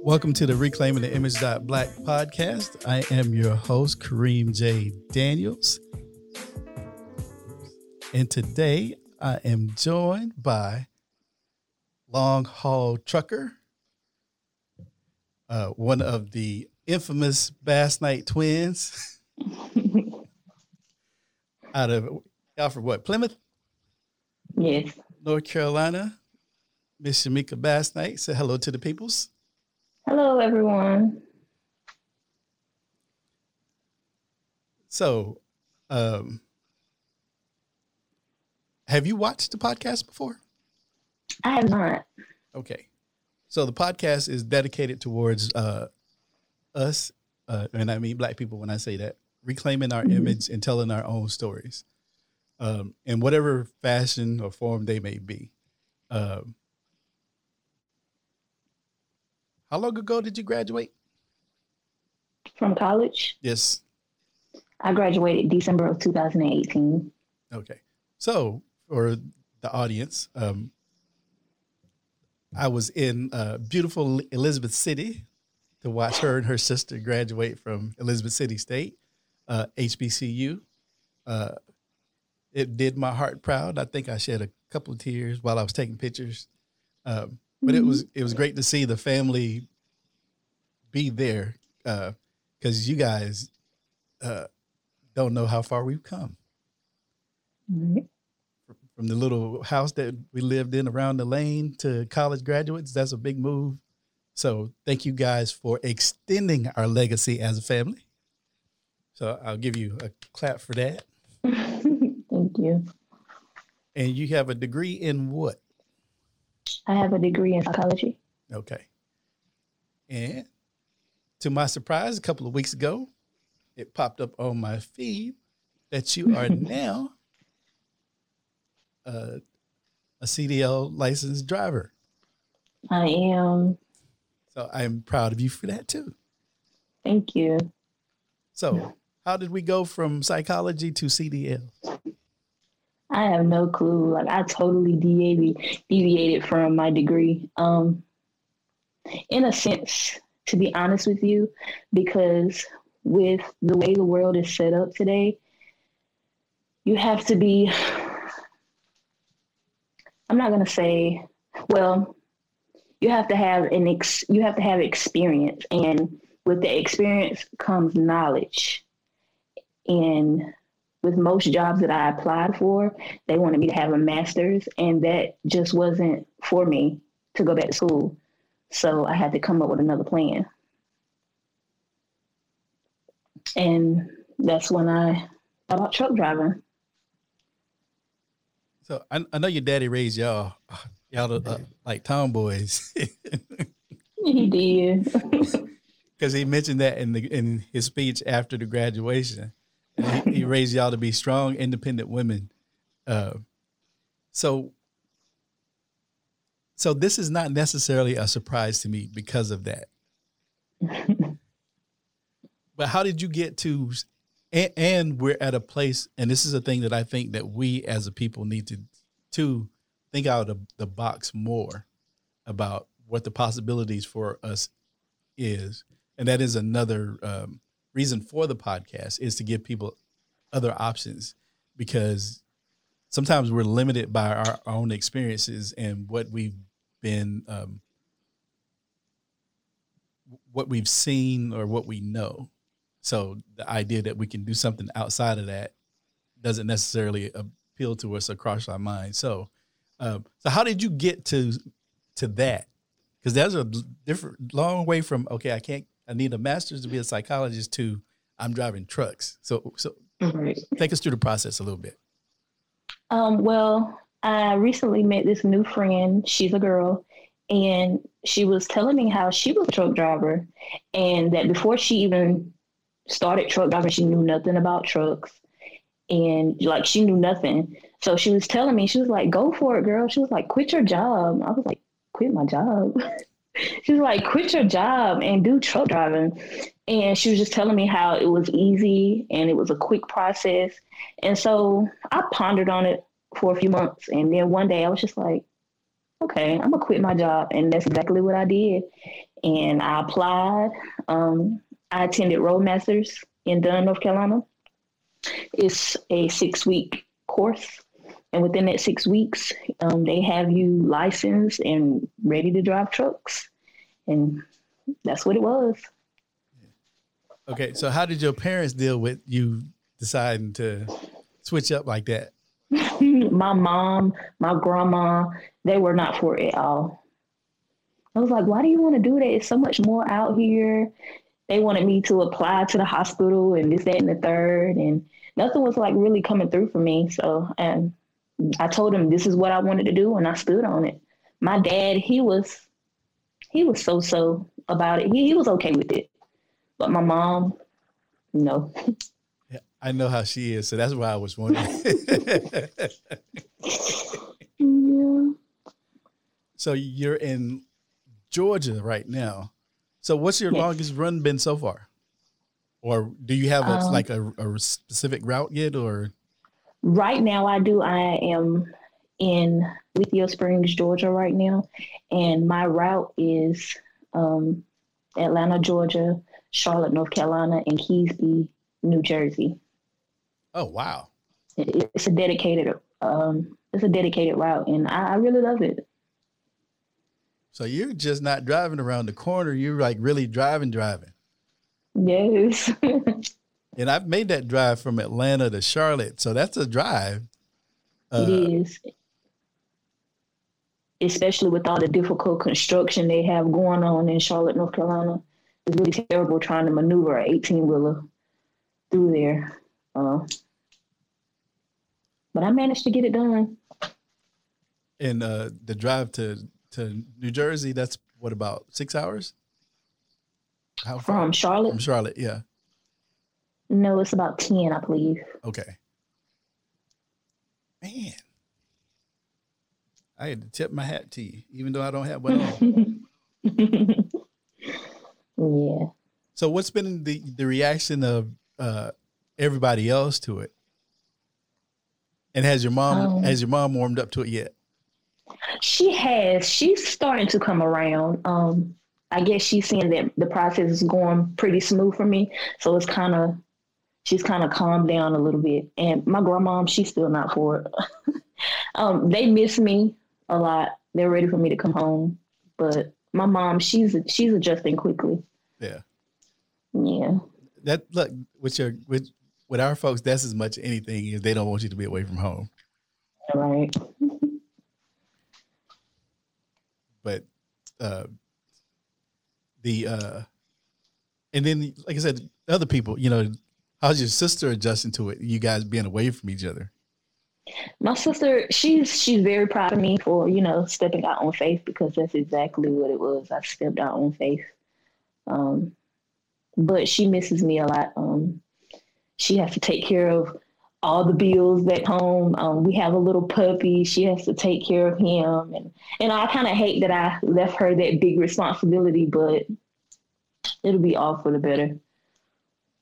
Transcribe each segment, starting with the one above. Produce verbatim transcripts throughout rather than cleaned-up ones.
Welcome to the Reclaiming the Image.Black podcast. I am your host, Kareem J. Daniels. And today I am joined by long haul trucker, uh, one of the infamous Bass Knight twins out of, y'all from what, Plymouth? Yes. North Carolina. Miss Shamika Bass Knight. Say hello to the peoples. Hello, everyone. So, um, have you watched the podcast before? I have not. Okay. So the podcast is dedicated towards uh, us, uh, and I mean Black people when I say that, reclaiming our mm-hmm. image and telling our own stories um, in whatever fashion or form they may be. Um, How long ago did you graduate? From college? Yes. I graduated December of two thousand eighteen. Okay. So for the audience, um, I was in uh, beautiful Elizabeth City to watch her and her sister graduate from Elizabeth City State, uh, H B C U. Uh, it did my heart proud. I think I shed a couple of tears while I was taking pictures. Um, But it was it was great to see the family be there because uh, you guys uh, don't know how far we've come. Mm-hmm. From the little house that we lived in around the lane to college graduates, that's a big move. So thank you guys for extending our legacy as a family. So I'll give you a clap for that. Thank you. And you have a degree in what? I have a degree in psychology. Okay. And to my surprise, a couple of weeks ago, it popped up on my feed that you are now uh, a C D L licensed driver. I am. So I'm proud of you for that too. Thank you. So how did we go from psychology to C D L? I have no clue. Like I totally deviated, deviated from my degree. Um, in a sense, to be honest with you, because with the way the world is set up today, you have to be, I'm not going to say, well, you have to have an ex, you have to have experience, and with the experience comes knowledge. And with most jobs that I applied for, they wanted me to have a master's, and that just wasn't for me to go back to school. So I had to come up with another plan. And that's when I thought about truck driving. So I, I know your daddy raised y'all, y'all uh, like tomboys. He did. Because he mentioned that in the in his speech after the graduation. He, he raised y'all to be strong, independent women. Uh, so, so this is not necessarily a surprise to me because of that. But how did you get to, and, and we're at a place, and this is a thing that I think that we as a people need to, to think out of the box more about what the possibilities for us is. And that is another, um, reason for the podcast is to give people other options, because sometimes we're limited by our own experiences and what we've been, um, what we've seen or what we know. So the idea that we can do something outside of that doesn't necessarily appeal to us or cross our mind. So, um, so how did you get to, to that? Cause that's a different long way from, okay, I can't, I need a master's to be a psychologist to I'm driving trucks. So so right. Take us through the process a little bit. Um, well, I recently met this new friend. She's a girl, and she was telling me how she was a truck driver, and that before she even started truck driving, she knew nothing about trucks, and like she knew nothing. So she was telling me, she was like, go for it, girl. She was like, quit your job. I was like, quit my job. She was like, quit your job and do truck driving. And she was just telling me how it was easy and it was a quick process. And so I pondered on it for a few months. And then one day I was just like, okay, I'm going to quit my job. And that's exactly what I did. And I applied. Um, I attended Roadmasters in Dunn, North Carolina. It's a six-week course. And within that six weeks, um, they have you licensed and ready to drive trucks. And that's what it was. Okay. So how did your parents deal with you deciding to switch up like that? My mom, my grandma, they were not for it at all. I was like, why do you want to do that? It's so much more out here. They wanted me to apply to the hospital and this, that, and the third. And nothing was like really coming through for me. So and I told them this is what I wanted to do. And I stood on it. My dad, he was, he was so-so about it. He, he was okay with it. But my mom, no. Yeah, I know how she is. So that's why I was wondering. Yeah. So you're in Georgia right now. So what's your yes. longest run been so far? Or do you have a, um, like a, a specific route yet? Or right now I do. I am in Lithia Springs, Georgia right now. And my route is um, Atlanta, Georgia, Charlotte, North Carolina, and Keysby, New Jersey. Oh, wow. It, it's a dedicated, um, it's a dedicated route. And I, I really love it. So you're just not driving around the corner. You're like really driving, driving. Yes. And I've made that drive from Atlanta to Charlotte. So that's a drive. Uh, it is. Especially with all the difficult construction they have going on in Charlotte, North Carolina. It's really terrible trying to maneuver an eighteen-wheeler through there. Uh, but I managed to get it done. And uh, the drive to... to New Jersey, that's what, about six hours? How far? From Charlotte? From Charlotte, yeah. No, it's about ten, I believe. Okay. Man. I had to tip my hat to you, even though I don't have one on. Yeah. So what's been the, the reaction of uh, everybody else to it? And has your mom um, has your mom warmed up to it yet? She has. She's starting to come around. Um, I guess she's seeing that the process is going pretty smooth for me. So it's kind of, she's kind of calmed down a little bit. And my grandmom, she's still not for it. um, they miss me a lot. They're ready for me to come home. But my mom, she's she's adjusting quickly. Yeah. Yeah. That look with your with with our folks, that's as much anything is they don't want you to be away from home. Right. But uh, the, uh, and then, like I said, other people, you know, how's your sister adjusting to it? You guys being away from each other? My sister, she's, she's very proud of me for, you know, stepping out on faith, because that's exactly what it was. I stepped out on faith. Um, but she misses me a lot. Um, she has to take care of all the bills at home. Um, we have a little puppy. She has to take care of him. And, and I kind of hate that I left her that big responsibility, but it'll be all for the better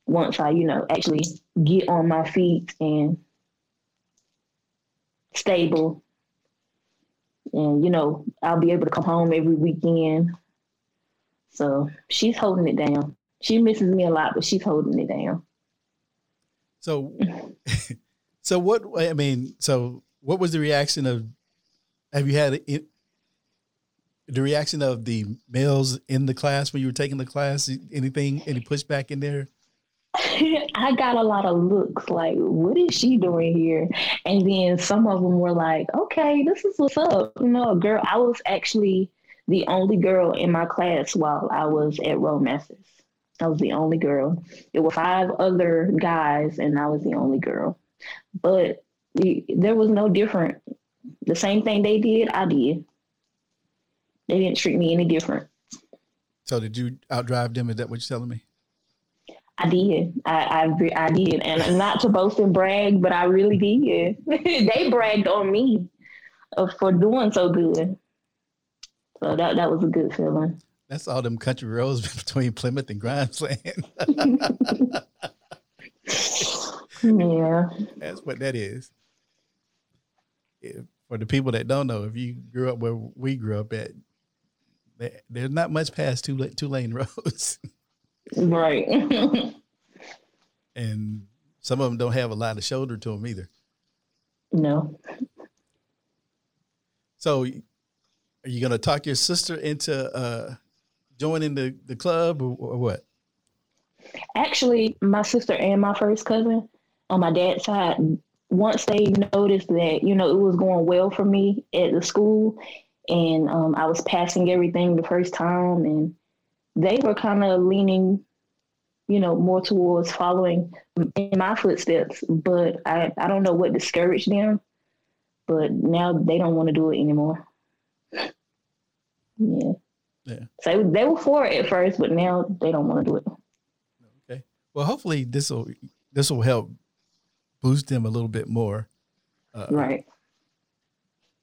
once I, you know, actually get on my feet and stable. And, you know, I'll be able to come home every weekend. So she's holding it down. She misses me a lot, but she's holding it down. So, so what, I mean, so what was the reaction of, have you had it, the reaction of the males in the class when you were taking the class, anything, any pushback in there? I got a lot of looks like, what is she doing here? And then some of them were like, okay, this is what's up. You know, a girl, I was actually the only girl in my class while I was at Roadmasters. I was the only girl. There were five other guys, and I was the only girl. But we, there was no different. The same thing they did, I did. They didn't treat me any different. So did you outdrive them? Is that what you're telling me? I did. I I, I did. And I'm not to boast and brag, but I really did. They bragged on me for doing so good. So that, that was a good feeling. That's all them country roads between Plymouth and Grimesland. Yeah. That's what that is. If, for the people that don't know, if you grew up where we grew up at, there, there's not much past two, two lane roads. Right. And some of them don't have a lot of shoulder to them either. No. So are you going to talk your sister into uh, joining the, the club or, or what? Actually, my sister and my first cousin on my dad's side, once they noticed that, you know, it was going well for me at the school and um, I was passing everything the first time, and they were kind of leaning, you know, more towards following in my footsteps, but I, I don't know what discouraged them, but now they don't want to do it anymore. Yeah. Yeah. So they were for it at first, but now they don't want to do it. Okay. Well, hopefully this will this will help boost them a little bit more. Uh, right.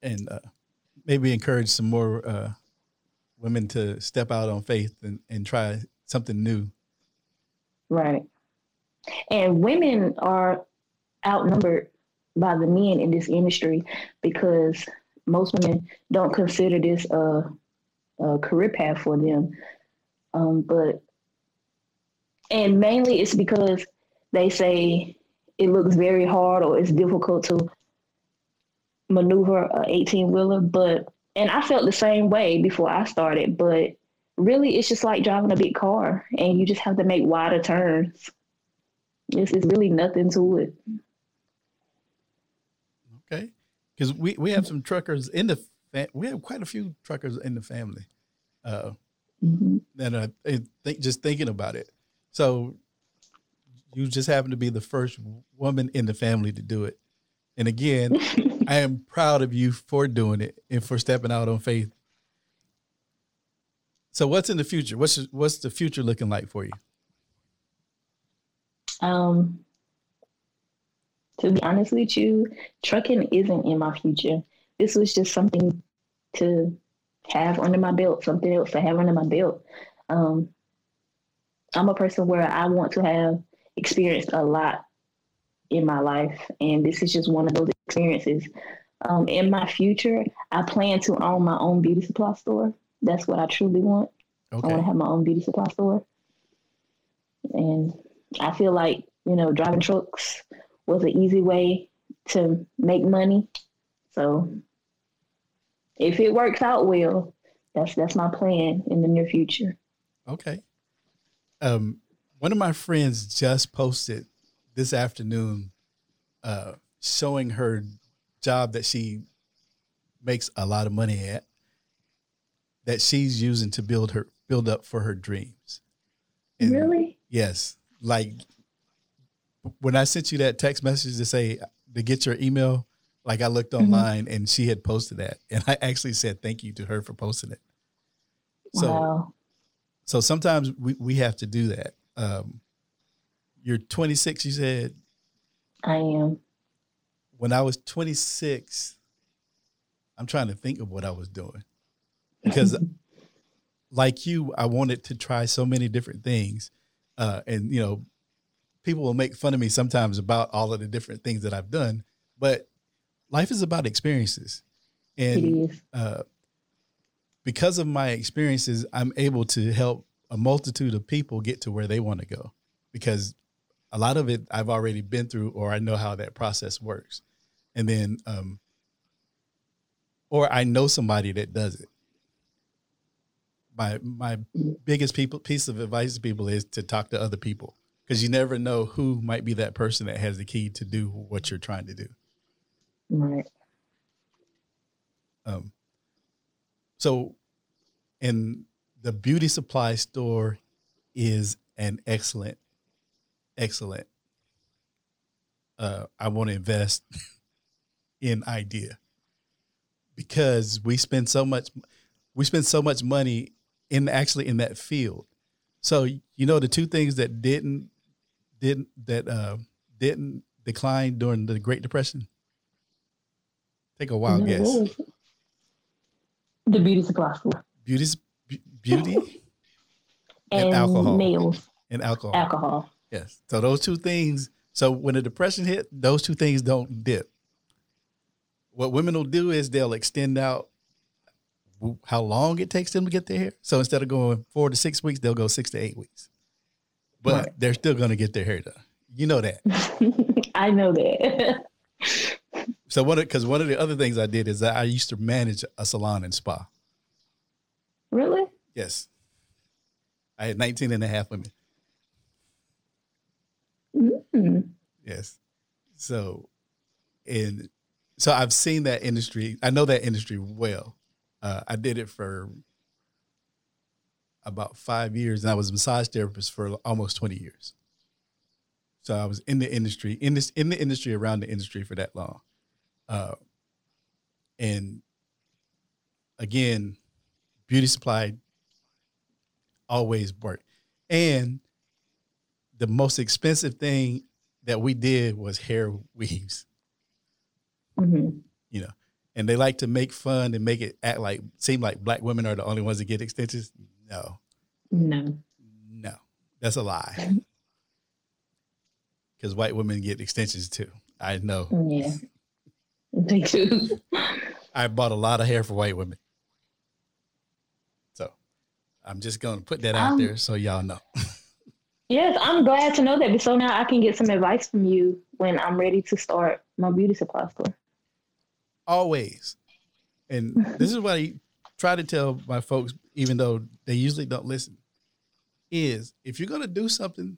And uh, maybe encourage some more uh, women to step out on faith and, and try something new. Right. And women are outnumbered by the men in this industry because most women don't consider this a, a career path for them. Um, but, and mainly it's because they say it looks very hard or it's difficult to maneuver an eighteen wheeler. But, and I felt the same way before I started, but really it's just like driving a big car and you just have to make wider turns. It's, it's really nothing to it. Okay. Because we, we have some truckers in the, fa- we have quite a few truckers in the family uh, mm-hmm. that are I think, just thinking about it. So you just happen to be the first woman in the family to do it. And again, I am proud of you for doing it and for stepping out on faith. So what's in the future? What's, what's the future looking like for you? Um, To be honest with you, trucking isn't in my future. This was just something to have under my belt, something else to have under my belt. Um, I'm a person where I want to have experienced a lot in my life, and this is just one of those experiences. Um, in my future, I plan to own my own beauty supply store. That's what I truly want. Okay. I want to have my own beauty supply store. And I feel like, you know, driving trucks was an easy way to make money. So if it works out well, that's that's my plan in the near future. Okay. Um, one of my friends just posted this afternoon uh, showing her job that she makes a lot of money at that she's using to build her build up for her dreams. And really? Yes. Like, when I sent you that text message to say to get your email, like I looked online mm-hmm. and she had posted that, and I actually said thank you to her for posting it. So, wow. So sometimes we, we have to do that. Um, you're twenty-six, you said? I am. When I was twenty-six, I'm trying to think of what I was doing because like you, I wanted to try so many different things. Uh, and, you know, people will make fun of me sometimes about all of the different things that I've done, but life is about experiences. And uh, because of my experiences, I'm able to help a multitude of people get to where they want to go because a lot of it I've already been through, or I know how that process works. And then, um, or I know somebody that does it. My, my biggest people piece of advice to people is to talk to other people. Because you never know who might be that person that has the key to do what you're trying to do. Right. Um. So, and the beauty supply store is an excellent, excellent, uh, I want to invest in idea. Because we spend so much, we spend so much money in actually in that field. So, you know, the two things that didn't, didn't that uh, didn't decline during the Great Depression? Take a wild no, guess. The beauty supply store. Beauty's beauty and, and alcohol. Males. And alcohol. Alcohol. Yes. So those two things. So when the depression hit, those two things don't dip. What women will do is they'll extend out how long it takes them to get their hair. So instead of going four to six weeks, they'll go six to eight weeks. But right. they're still going to get their hair done. You know that. I know that. So one, because one of the other things I did is I used to manage a salon and spa. Really? Yes. I had nineteen and a half women. Mm. Yes. So, and so I've seen that industry. I know that industry well. Uh, I did it for about five years, and I was a massage therapist for almost twenty years. So I was in the industry, in this, in the industry, around the industry for that long. Uh, and again, beauty supply always worked. And the most expensive thing that we did was hair weaves. Mm-hmm. You know, and they like to make fun and make it act like, seem like black women are the only ones that get extensions. No. No. No. That's a lie. Because white women get extensions too. I know. Yeah. They do. I bought a lot of hair for white women. So I'm just going to put that out um, there so y'all know. Yes, I'm glad to know that. So now I can get some advice from you when I'm ready to start my beauty supply store. Always. And this is what I try to tell my folks, even though they usually don't listen, is if you're going to do something,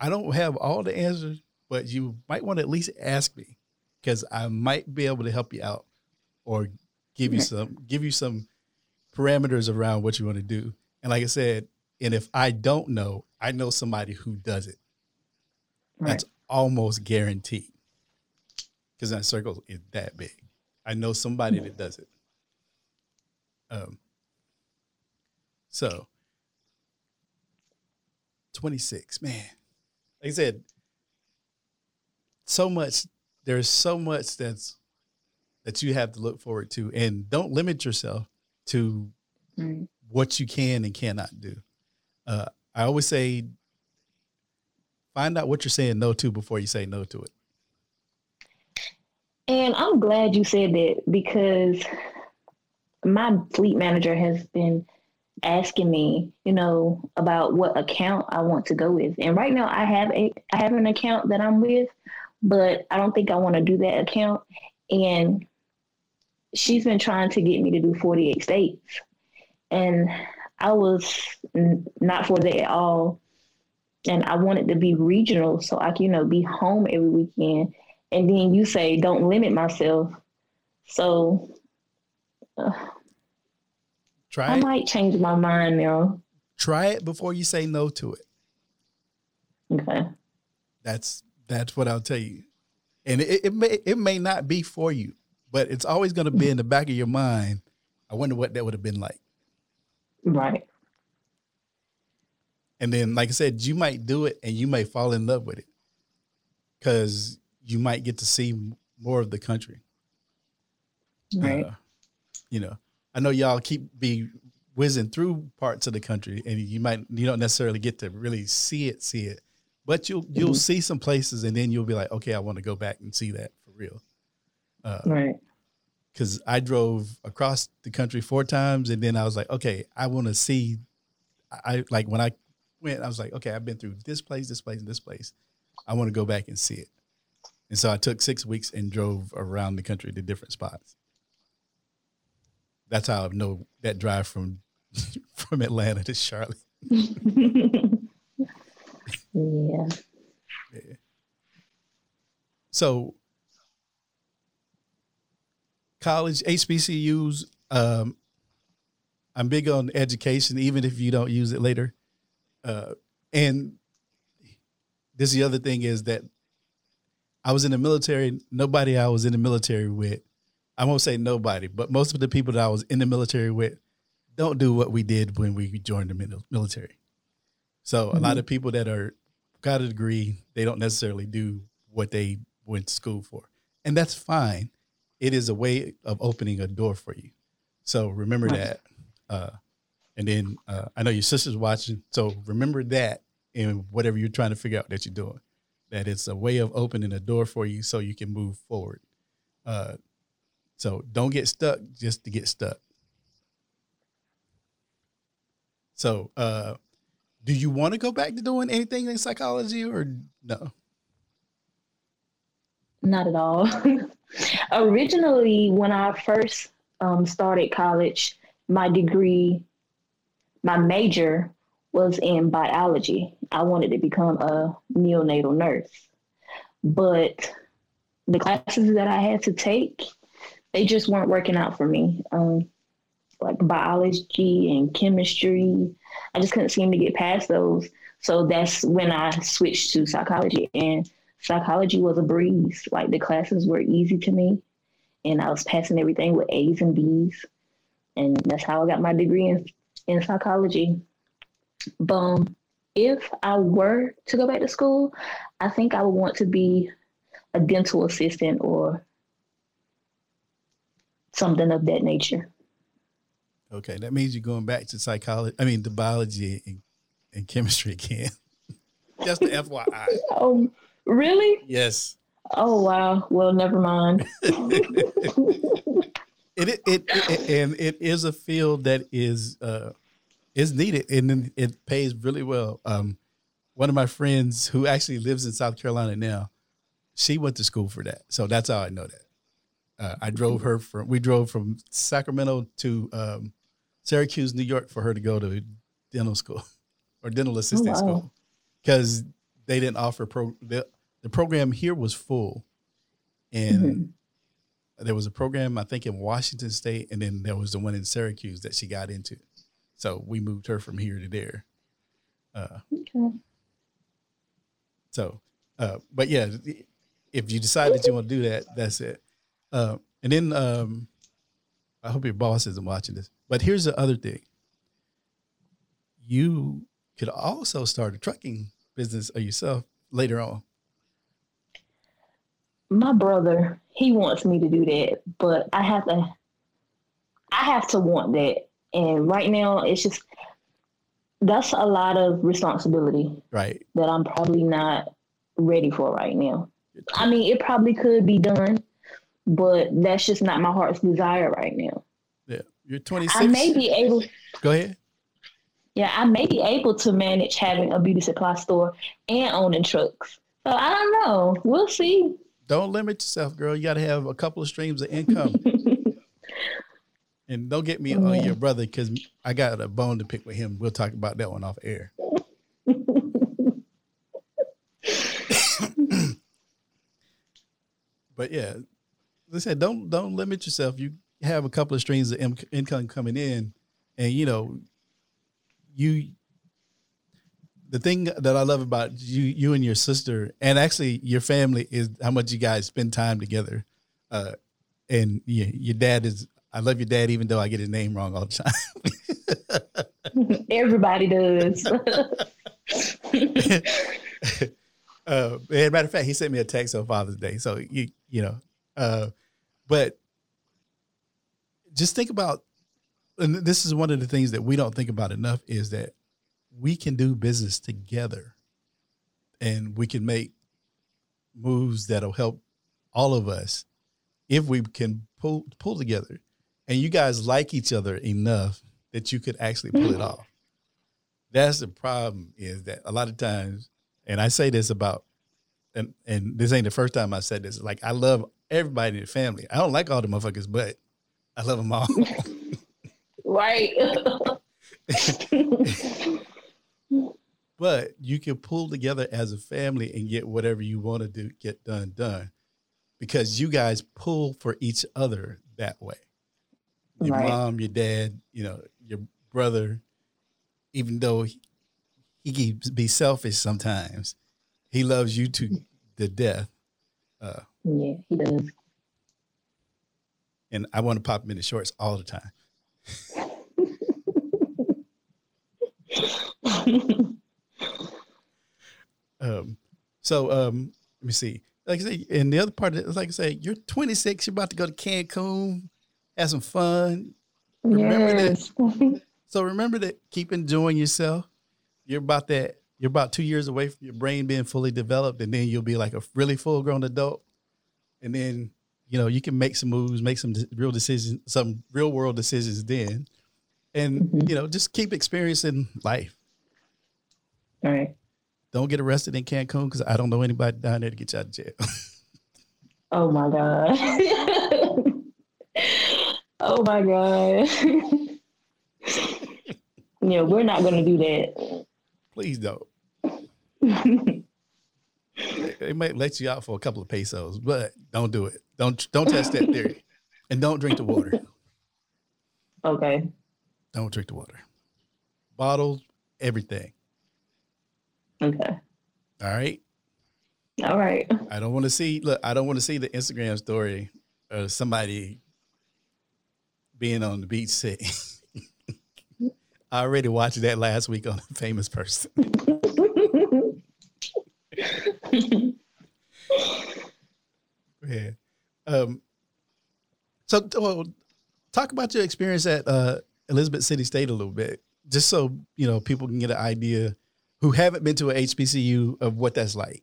I don't have all the answers, but you might want to at least ask me, because I might be able to help you out or give you some, give you some parameters around what you want to do. And like I said, and if I don't know, I know somebody who does it. Right. That's almost guaranteed, because that circle is that big. I know somebody that does it. Um. So, twenty-six, man. Like I said, so much. There's so much that's that you have to look forward to, and don't limit yourself to right. what you can and cannot do. Uh, I always say, find out what you're saying no to before you say no to it. And I'm glad you said that, because my fleet manager has been asking me, you know, about what account I want to go with. And right now I have a, I have an account that I'm with, but I don't think I want to do that account. And she's been trying to get me to do forty-eight states. And I was n- not for that at all. And I wanted to be regional so I could, you know, be home every weekend. And then you say, don't limit myself. So uh, try I it. might change my mind now. Try it before you say no to it. Okay. That's that's what I'll tell you. And it, it may it may not be for you, but it's always going to be in the back of your mind. I wonder what that would have been like. Right. And then, like I said, you might do it and you may fall in love with it, because you might get to see more of the country. Right. Uh, you know, I know y'all keep be whizzing through parts of the country, and you might, you don't necessarily get to really see it, see it, but you'll, you'll mm-hmm. see some places, and then you'll be like, okay, I want to go back and see that for real. Uh, right. Because I drove across the country four times, and then I was like, okay, I want to see. I like when I went, I was like, okay, I've been through this place, this place, and this place. I want to go back and see it. And so I took six weeks and drove around the country to different spots. That's how I know that drive from from Atlanta to Charlotte. yeah. yeah. So. College, H B C Us, um, I'm big on education, even if you don't use it later. Uh, and this is the other thing, is that I was in the military. Nobody I was in the military with, I won't say nobody, but most of the people that I was in the military with don't do what we did when we joined the military. So mm-hmm. a lot of people that are got a degree, they don't necessarily do what they went to school for. And that's fine. It is a way of opening a door for you. So remember nice. that. Uh, and then uh, I know your sister's watching. So remember that in whatever you're trying to figure out that you're doing, that it's a way of opening a door for you so you can move forward. Uh, so don't get stuck just to get stuck. So uh, do you want to go back to doing anything in psychology or no? Not at all. Originally, when I first um, started college, my degree, my major was in biology. I wanted to become a neonatal nurse. But the classes that I had to take, they just weren't working out for me. Um, like biology and chemistry, I just couldn't seem to get past those. So that's when I switched to psychology. And psychology was a breeze. Like the classes were easy to me. And I was passing everything with A's and B's. And that's how I got my degree in, in psychology. But um, if I were to go back to school, I think I would want to be a dental assistant or something of that nature. Okay, that means you're going back to psychology. I mean, the biology and, and chemistry again. Just the F Y I. Oh, really? Yes. Oh wow. Well, never mind. It, it, it, it and it is a field that is uh, is needed, and it pays really well. Um, one of my friends who actually lives in South Carolina now, she went to school for that, so that's how I know that. Uh, I drove her from we drove from Sacramento to um, Syracuse, New York, for her to go to dental school or dental assistant oh, wow. school because they didn't offer pro the, the program here was full, and. Mm-hmm. There was a program, I think, in Washington State, and then there was the one in Syracuse that she got into. So we moved her from here to there. Uh, okay. So, uh, but yeah, if you decide that you want to do that, that's it. Uh, and then um, I hope your boss isn't watching this. But here's the other thing. You could also start a trucking business of yourself later on. My brother, he wants me to do that, but I have to, I have to want that. And right now it's just, that's a lot of responsibility right? that I'm probably not ready for right now. I mean, it probably could be done, but that's just not my heart's desire right now. Yeah. You're twenty-six. I may be able. Go ahead. Yeah. I may be able to manage having a beauty supply store and owning trucks. So I don't know. We'll see. Don't limit yourself, girl. You got to have a couple of streams of income. And don't get me oh, on yeah. your brother because I got a bone to pick with him. We'll talk about that one off air. But yeah, as I said, don't don't limit yourself. You have a couple of streams of in- income coming in, and you know, you. The thing that I love about you, you and your sister, and actually your family, is how much you guys spend time together. Uh, and yeah, your dad is, I love your dad, even though I get his name wrong all the time. Everybody does. uh, as a matter of fact, he sent me a text on Father's Day. So, you, you know, uh, but just think about, and this is one of the things that we don't think about enough is that we can do business together and we can make moves that'll help all of us if we can pull pull together. And you guys like each other enough that you could actually pull it off. That's the problem, is that a lot of times, and I say this about, and, and this ain't the first time I said this, like I love everybody in the family. I don't like all the motherfuckers, but I love them all. Right. But you can pull together as a family and get whatever you want to do, get done, done. Because you guys pull for each other that way. Your right. mom, your dad, you know, your brother, even though he, he can be selfish sometimes, he loves you to the death. Uh, yeah, he does. And I want to pop him in the shorts all the time. um, so um, let me see. Like I say, and the other part is, like I say, you're twenty-six. You're about to go to Cancun, have some fun, Remember yes. that. So remember that, keep enjoying yourself. You're about that. You're about two years away from your brain being fully developed, and then you'll be like a really full grown adult. And then, you know, you can make some moves, make some real decisions, some real world decisions then. And, mm-hmm. you know, just keep experiencing life. All right. Don't get arrested in Cancun, because I don't know anybody down there to get you out of jail. Oh, my God. Oh, my God. Yeah, we're not going to do that. Please don't. they, they might let you out for a couple of pesos, but don't do it. Don't don't test that theory. And don't drink the water. Okay. Don't drink the water. Bottles, everything. Okay. All right. All right. I don't want to see, look, I don't want to see the Instagram story of somebody being on the beach sick. I already watched that last week on a famous person. Yeah. Um, so well, talk about your experience at uh, Elizabeth City State a little bit, just so, you know, people can get an idea who haven't been to a H B C U of what that's like.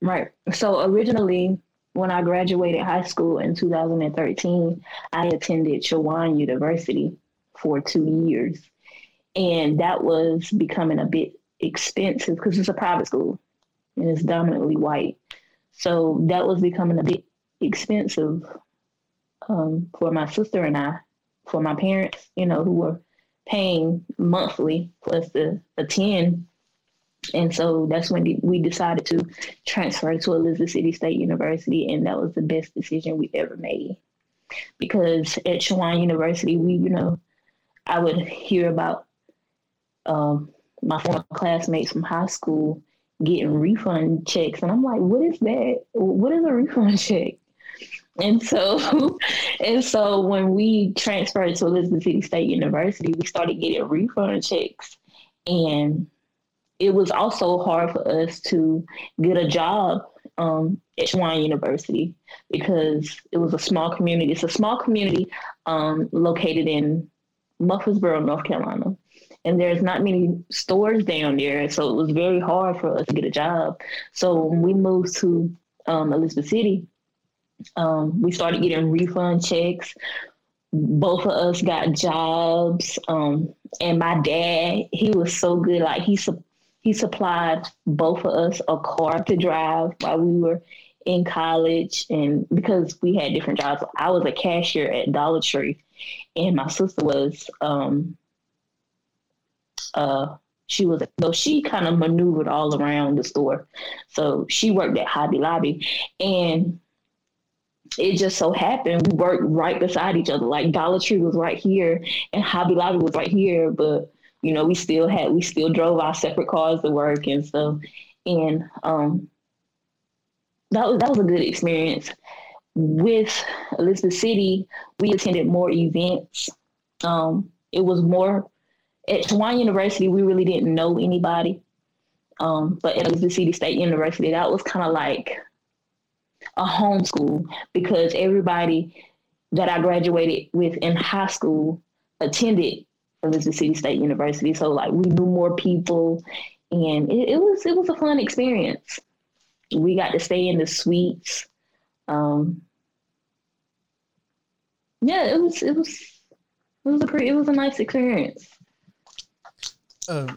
Right. So originally, when I graduated high school in two thousand thirteen, I attended Chowan University for two years. And that was becoming a bit expensive because it's a private school and it's dominantly white. So that was becoming a bit expensive um, for my sister and I, for my parents, you know, who were paying monthly for us to attend. And so that's when we decided to transfer to Elizabeth City State University. And that was the best decision we ever made. Because at Chowan University, we, you know, I would hear about um, my former classmates from high school getting refund checks. And I'm like, what is that? What is a refund check? And so, and so when we transferred to Elizabeth City State University, we started getting refund checks. And it was also hard for us to get a job um, at Chowan University because it was a small community. It's a small community um, located in Muffinsboro, North Carolina. And there's not many stores down there. So it was very hard for us to get a job. So when we moved to um, Elizabeth City, um, we started getting refund checks. Both of us got jobs. Um, and my dad, he was so good. Like he, su- he supplied both of us a car to drive while we were in college. And because we had different jobs, I was a cashier at Dollar Tree. And my sister was, um, uh, she was, so she kind of maneuvered all around the store. So she worked at Hobby Lobby, and it just so happened we worked right beside each other. Like Dollar Tree was right here and Hobby Lobby was right here, but you know, we still had, we still drove our separate cars to work and stuff. And, um, that was, that was a good experience. With Elizabeth City, we attended more events. Um, it was more, at Chowan University, we really didn't know anybody. Um, but at Elizabeth City State University, that was kind of like a homeschool because everybody that I graduated with in high school attended Elizabeth City State University. So like we knew more people, and it, it was it was a fun experience. We got to stay in the suites. Um, Yeah, it was it was it was a pretty, it was a nice experience. Uh,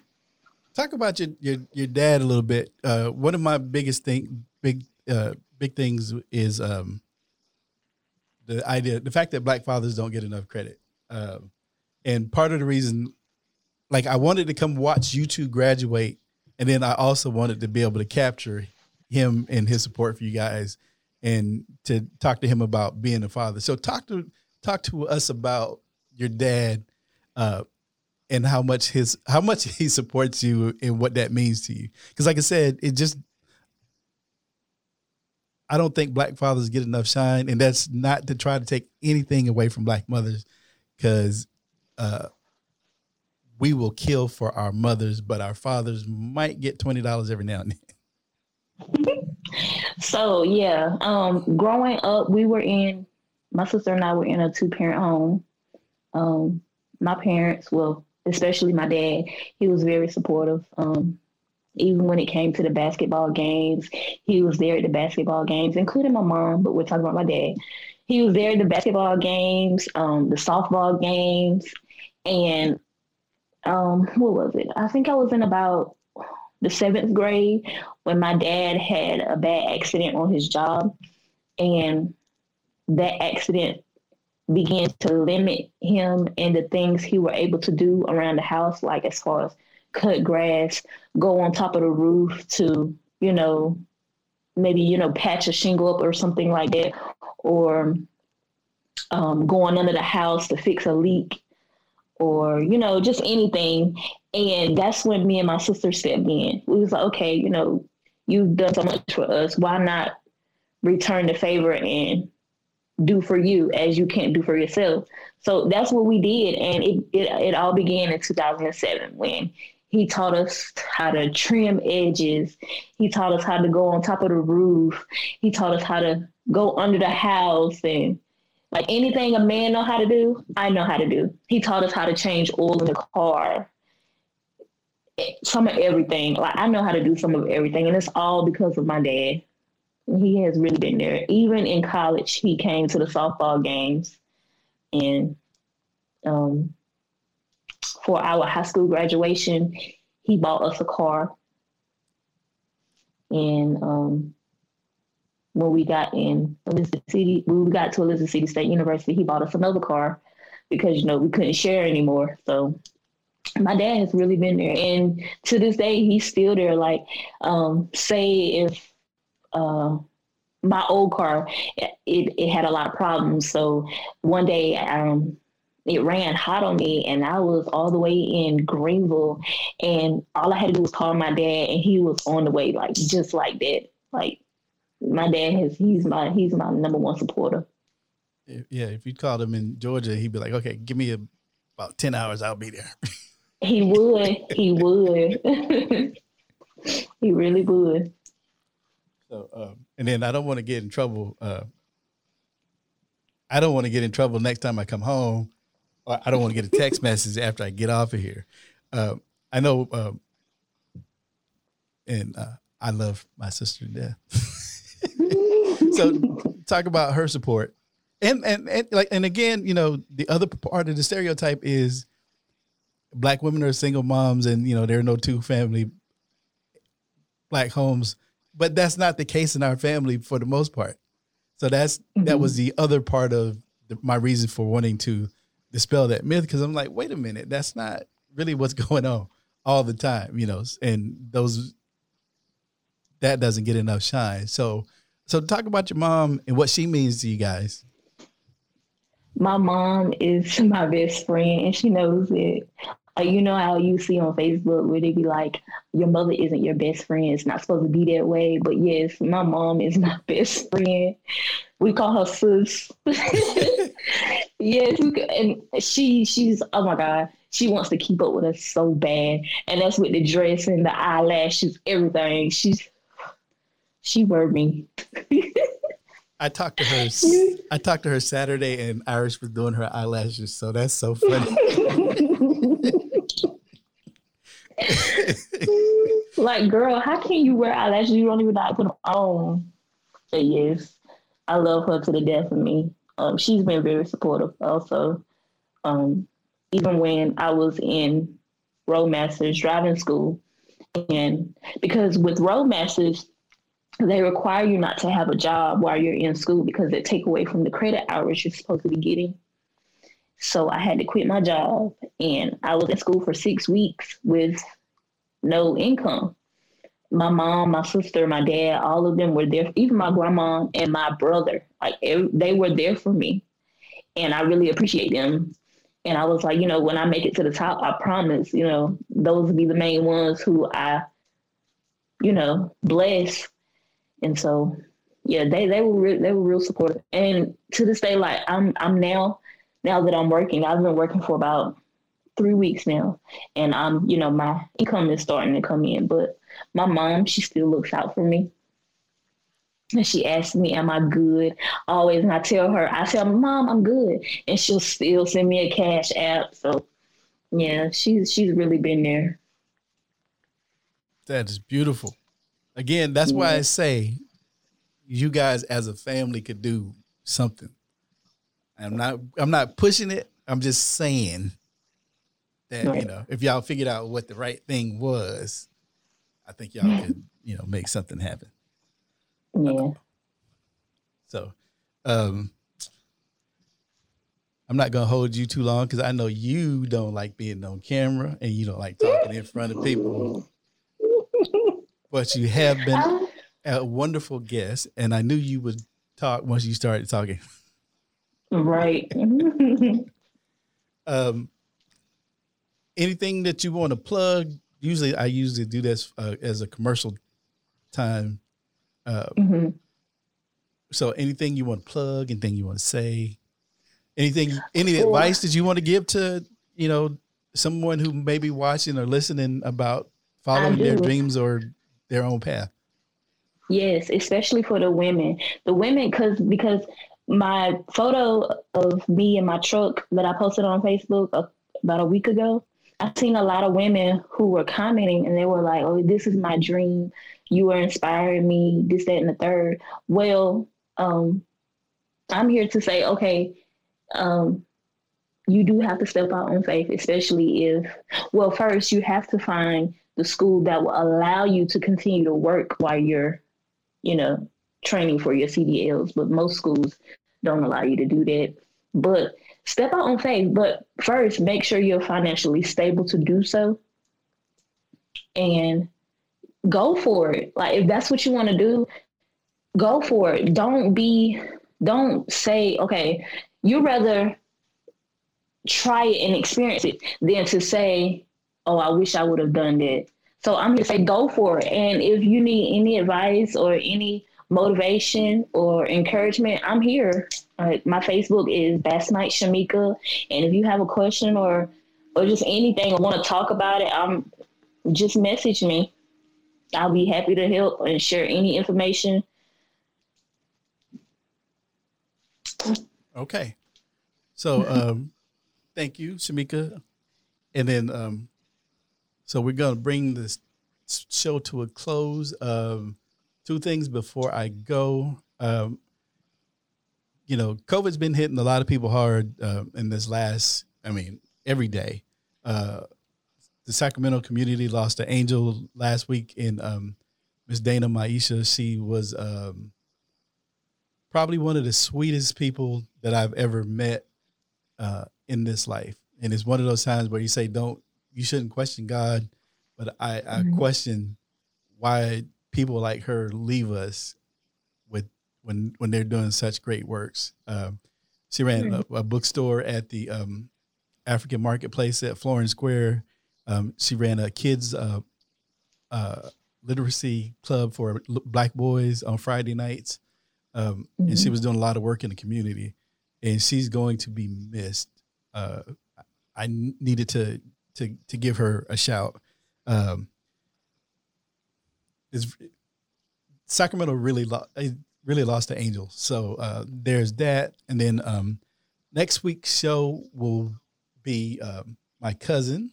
talk about your, your your dad a little bit. Uh, one of my biggest thing big uh, big things is um, the idea, the fact that Black fathers don't get enough credit, uh, and part of the reason, like I wanted to come watch you two graduate, and then I also wanted to be able to capture him and his support for you guys, and to talk to him about being a father. So talk to. Talk to us about your dad uh, and how much his how much he supports you and what that means to you. Because like I said, it just, I don't think Black fathers get enough shine. And that's not to try to take anything away from Black mothers, because uh, we will kill for our mothers, but our fathers might get twenty dollars every now and then. So, yeah, um, growing up, we were in, my sister and I were in a two-parent home. Um, my parents, well, especially my dad, he was very supportive. Um, even when it came to the basketball games, he was there at the basketball games, including my mom, but we're talking about my dad. He was there at the basketball games, um, the softball games, and um, what was it? I think I was in about the seventh grade when my dad had a bad accident on his job, and that accident began to limit him and the things he were able to do around the house, like as far as cut grass, go on top of the roof to, you know, maybe, you know, patch a shingle up or something like that, or um, going under the house to fix a leak, or, you know, just anything. And that's when me and my sister stepped in. We was like, okay, you know, you've done so much for us. Why not return the favor and do for you as you can't do for yourself? So that's what we did. And it, it, it all began in two thousand seven when he taught us how to trim edges. He taught us how to go on top of the roof. He taught us how to go under the house, and like anything a man know how to do, I know how to do. He taught us how to change oil in the car. Some of everything. Like I know how to do some of everything, and it's all because of my dad. He has really been there. Even in college, he came to the softball games, and um, for our high school graduation, he bought us a car. And um, when we got in Elizabeth City, when we got to Elizabeth City State University, he bought us another car because, you know, we couldn't share anymore. So my dad has really been there, and to this day, he's still there. Like, um, say if Uh, my old car, it, it had a lot of problems. So one day um, it ran hot on me, and I was all the way in Greenville, and all I had to do was call my dad, and he was on the way, like just like that. Like my dad has, he's my he's my number one supporter. Yeah, if you called him in Georgia, he'd be like, okay, give me a, about ten hours, I'll be there. He would, he would, he really would. So, um, and then I don't want to get in trouble. Uh, I don't want to get in trouble next time I come home, or I don't want to get a text message after I get off of here. Uh, I know, um, and uh, I love my sister to death. So, talk about her support, and and and like, and again, you know, the other part of the stereotype is Black women are single moms, and you know, there are no two family Black homes. But that's not the case in our family for the most part. So that's mm-hmm. that was the other part of the, my reason for wanting to dispel that myth, because I'm like, wait a minute, that's not really what's going on all the time, you know. And those that doesn't get enough shine. So, so talk about your mom and what she means to you guys. My mom is my best friend, and she knows it. Like, you know how you see on Facebook where they be like, your mother isn't your best friend. It's not supposed to be that way. But yes, my mom is my best friend. We call her sis. Yes. And she, she's, oh my God, she wants to keep up with us so bad. And that's with the dress and the eyelashes, everything. She's, she worried me. I talked to her. I talked to her Saturday, and Iris was doing her eyelashes. So that's so funny. Like, girl, how can you wear eyelashes? You don't even know how to put them on. But yes, I love her to the death of me. Um, she's been very supportive also. Um, even when I was in Roadmasters driving school, and because with Roadmasters, they require you not to have a job while you're in school because it take away from the credit hours you're supposed to be getting. So I had to quit my job, and I was at school for six weeks with no income. My mom, my sister, my dad, all of them were there. Even my grandma and my brother, like they were there for me, and I really appreciate them. And I was like, you know, when I make it to the top, I promise, you know, those will be the main ones who I, you know, bless. And so, yeah, they they were re- they were real supportive. And to this day, like I'm I'm now. Now that I'm working, I've been working for about three weeks now, and I'm, you know, my income is starting to come in, but my mom, she still looks out for me. And she asks me, am I good? Always. And I tell her, I tell Mom, I'm good. And she'll still send me a cash app. So, yeah, she's she's really been there. That is beautiful. Again, that's yeah. why I say you guys as a family could do something. I'm not I'm not pushing it. I'm just saying that, right. you know, if y'all figured out what the right thing was, I think y'all yeah. could, you know, make something happen. Yeah. So, um, I'm not going to hold you too long because I know you don't like being on camera and you don't like talking in front of people. But you have been a wonderful guest, and I knew you would talk once you started talking. Right. um, anything that you want to plug? Usually, I usually do this uh, as a commercial time. Uh, mm-hmm. So anything you want to plug, anything you want to say, anything, any cool. advice that you want to give to, you know, someone who may be watching or listening about following their dreams or their own path. Yes. Especially for the women, the women, cause, because my photo of me in my truck that I posted on Facebook uh, about a week ago, I've seen a lot of women who were commenting and they were like, oh, this is my dream. You are inspiring me, this, that, and the third. Well, um, I'm here to say, okay, um, you do have to step out on faith, especially if, well, first you have to find the school that will allow you to continue to work while you're, you know, training for your C D Ls. But most schools don't allow you to do that. But step out on faith, but first make sure you're financially stable to do so and go for it. Like if that's what you want to do, go for it. Don't be, don't say, okay, you'd rather try it and experience it than to say, oh, I wish I would have done that. So I'm gonna say go for it. And if you need any advice or any motivation or encouragement, I'm here. Uh, my Facebook is Bass Knight Shamika, and if you have a question or or just anything or want to talk about it, I'm just message me. I'll be happy to help and share any information. Okay, so um, thank you, Shamika, and then um, so we're gonna bring this show to a close. Um, Two things before I go. Um, you know, COVID's been hitting a lot of people hard uh, in this last, I mean, every day. Uh, the Sacramento community lost an angel last week in um, Miss Dana Maisha. She was um, probably one of the sweetest people that I've ever met uh, in this life. And it's one of those times where you say, don't, you shouldn't question God. But I, I mm-hmm. question why people like her leave us with when when they're doing such great works. Um, she ran a, a bookstore at the um, African Marketplace at Florence Square. Um, she ran a kids uh, uh, literacy club for Black boys on Friday nights. Um, mm-hmm. And she was doing a lot of work in the community. And she's going to be missed. Uh, I needed to to to give her a shout. Um, Is Sacramento really lo- really lost an angel. So uh, there's that. And then um, next week's show will be um, my cousin,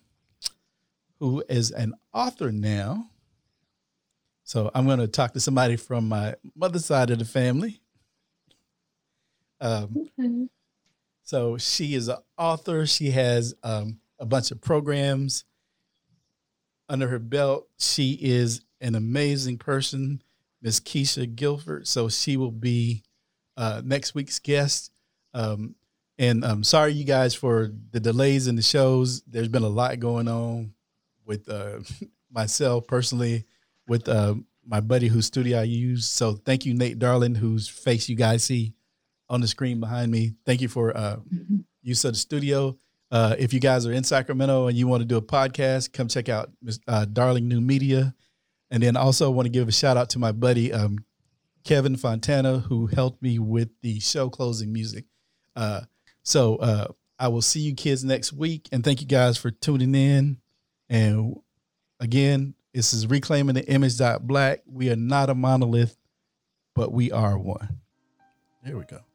who is an author now. So I'm going to talk to somebody from my mother's side of the family. Um, okay. So she is an author. She has um, a bunch of programs under her belt. She is an amazing person, Miss Keisha Guilford. So she will be uh, next week's guest. Um, and I'm sorry, you guys, for the delays in the shows. There's been a lot going on with uh, myself personally, with uh, my buddy whose studio I use. So thank you, Nate Darling, whose face you guys see on the screen behind me. Thank you for uh, mm-hmm. use of the studio. Uh, if you guys are in Sacramento and you want to do a podcast, come check out Miz Uh, Darling New Media. And then also want to give a shout out to my buddy, um, Kevin Fontana, who helped me with the show closing music. Uh, so uh, I will see you kids next week. And thank you guys for tuning in. And again, this is Reclaiming the Image.Black. We are not a monolith, but we are one. There we go.